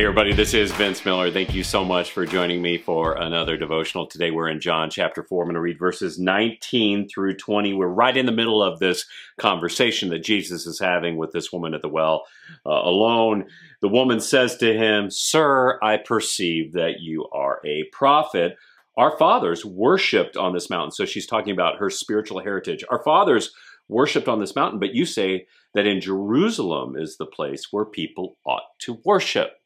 Hey everybody, this is Vince Miller. Thank you so much for joining me for another devotional. Today we're in John chapter 4. I'm going to read verses 19 through 20. We're right in the middle of this conversation that Jesus is having with this woman at the well alone. The woman says to him, "Sir, I perceive that you are a prophet. Our fathers worshipped on this mountain." So she's talking about her spiritual heritage. Our fathers worshipped on this mountain, but you say that in Jerusalem is the place where people ought to worship.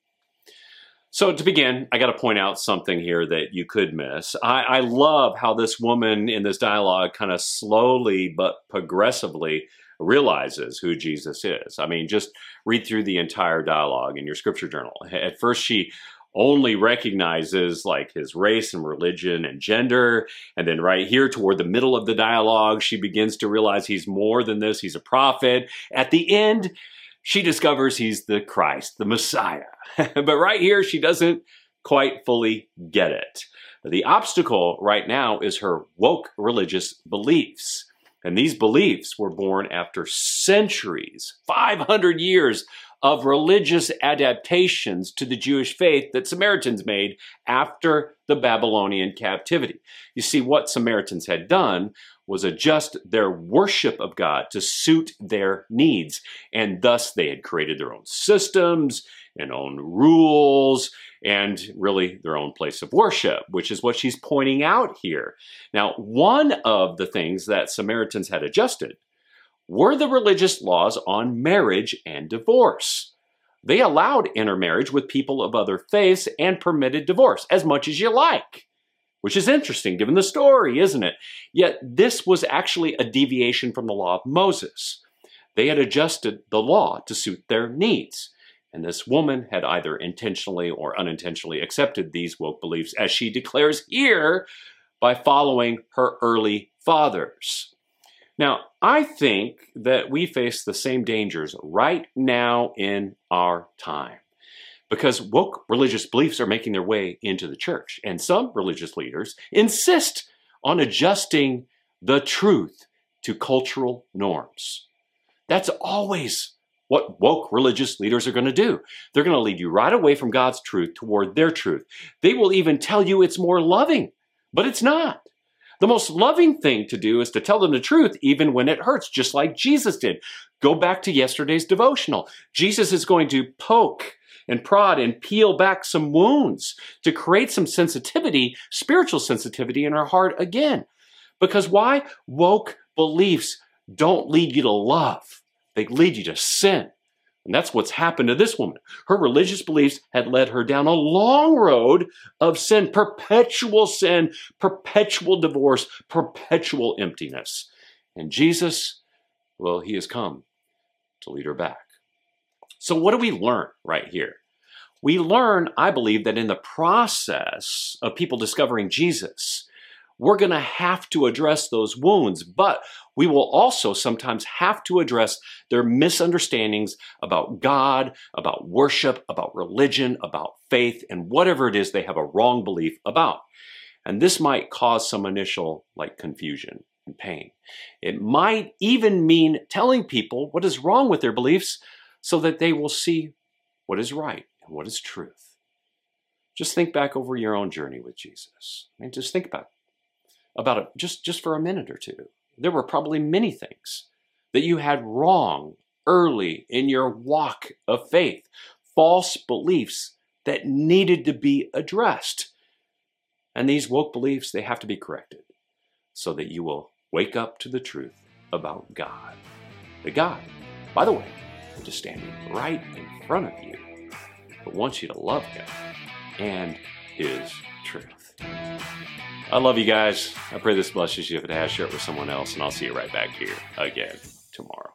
So to begin, I got to point out something here that you could miss. I love how this woman in this dialogue kind of slowly but progressively realizes who Jesus is. I mean, just read through the entire dialogue in your scripture journal. At first, she only recognizes like his race and religion and gender. And then right here toward the middle of the dialogue, she begins to realize he's more than this. He's a prophet. At the end, she discovers he's the Christ, the Messiah. But right here, she doesn't quite fully get it. The obstacle right now is her woke religious beliefs. And these beliefs were born after centuries, 500 years of religious adaptations to the Jewish faith that Samaritans made after the Babylonian captivity. You see, what Samaritans had done was adjust their worship of God to suit their needs, and thus they had created their own systems and own rules and really their own place of worship, which is what she's pointing out here. Now, one of the things that Samaritans had adjusted were the religious laws on marriage and divorce. They allowed intermarriage with people of other faiths and permitted divorce as much as you like, which is interesting given the story, isn't it? Yet this was actually a deviation from the law of Moses. They had adjusted the law to suit their needs. And this woman had either intentionally or unintentionally accepted these woke beliefs, as she declares here, by following her early fathers. Now, I think that we face the same dangers right now in our time because woke religious beliefs are making their way into the church, and some religious leaders insist on adjusting the truth to cultural norms. That's always what woke religious leaders are going to do. They're going to lead you right away from God's truth toward their truth. They will even tell you it's more loving, but it's not. The most loving thing to do is to tell them the truth even when it hurts, just like Jesus did. Go back to yesterday's devotional. Jesus is going to poke and prod and peel back some wounds to create some sensitivity, spiritual sensitivity in our heart again. Because why? Woke beliefs don't lead you to love. They lead you to sin. And that's what's happened to this woman. Her religious beliefs had led her down a long road of sin, perpetual divorce, perpetual emptiness. And Jesus, well, he has come to lead her back. So what do we learn right here? We learn, I believe, that in the process of people discovering Jesus, we're going to have to address those wounds, but we will also sometimes have to address their misunderstandings about God, about worship, about religion, about faith, and whatever it is they have a wrong belief about. And this might cause some initial confusion and pain. It might even mean telling people what is wrong with their beliefs so that they will see what is right and what is truth. Just think back over your own journey with Jesus. I mean, just think about it just for a minute or two. There were probably many things that you had wrong early in your walk of faith, false beliefs that needed to be addressed. And these woke beliefs, they have to be corrected so that you will wake up to the truth about God. The God, by the way, is just standing right in front of you, but wants you to love him and his truth. I love you guys. I pray this blesses you. If it has, share it with someone else, and I'll see you right back here again tomorrow.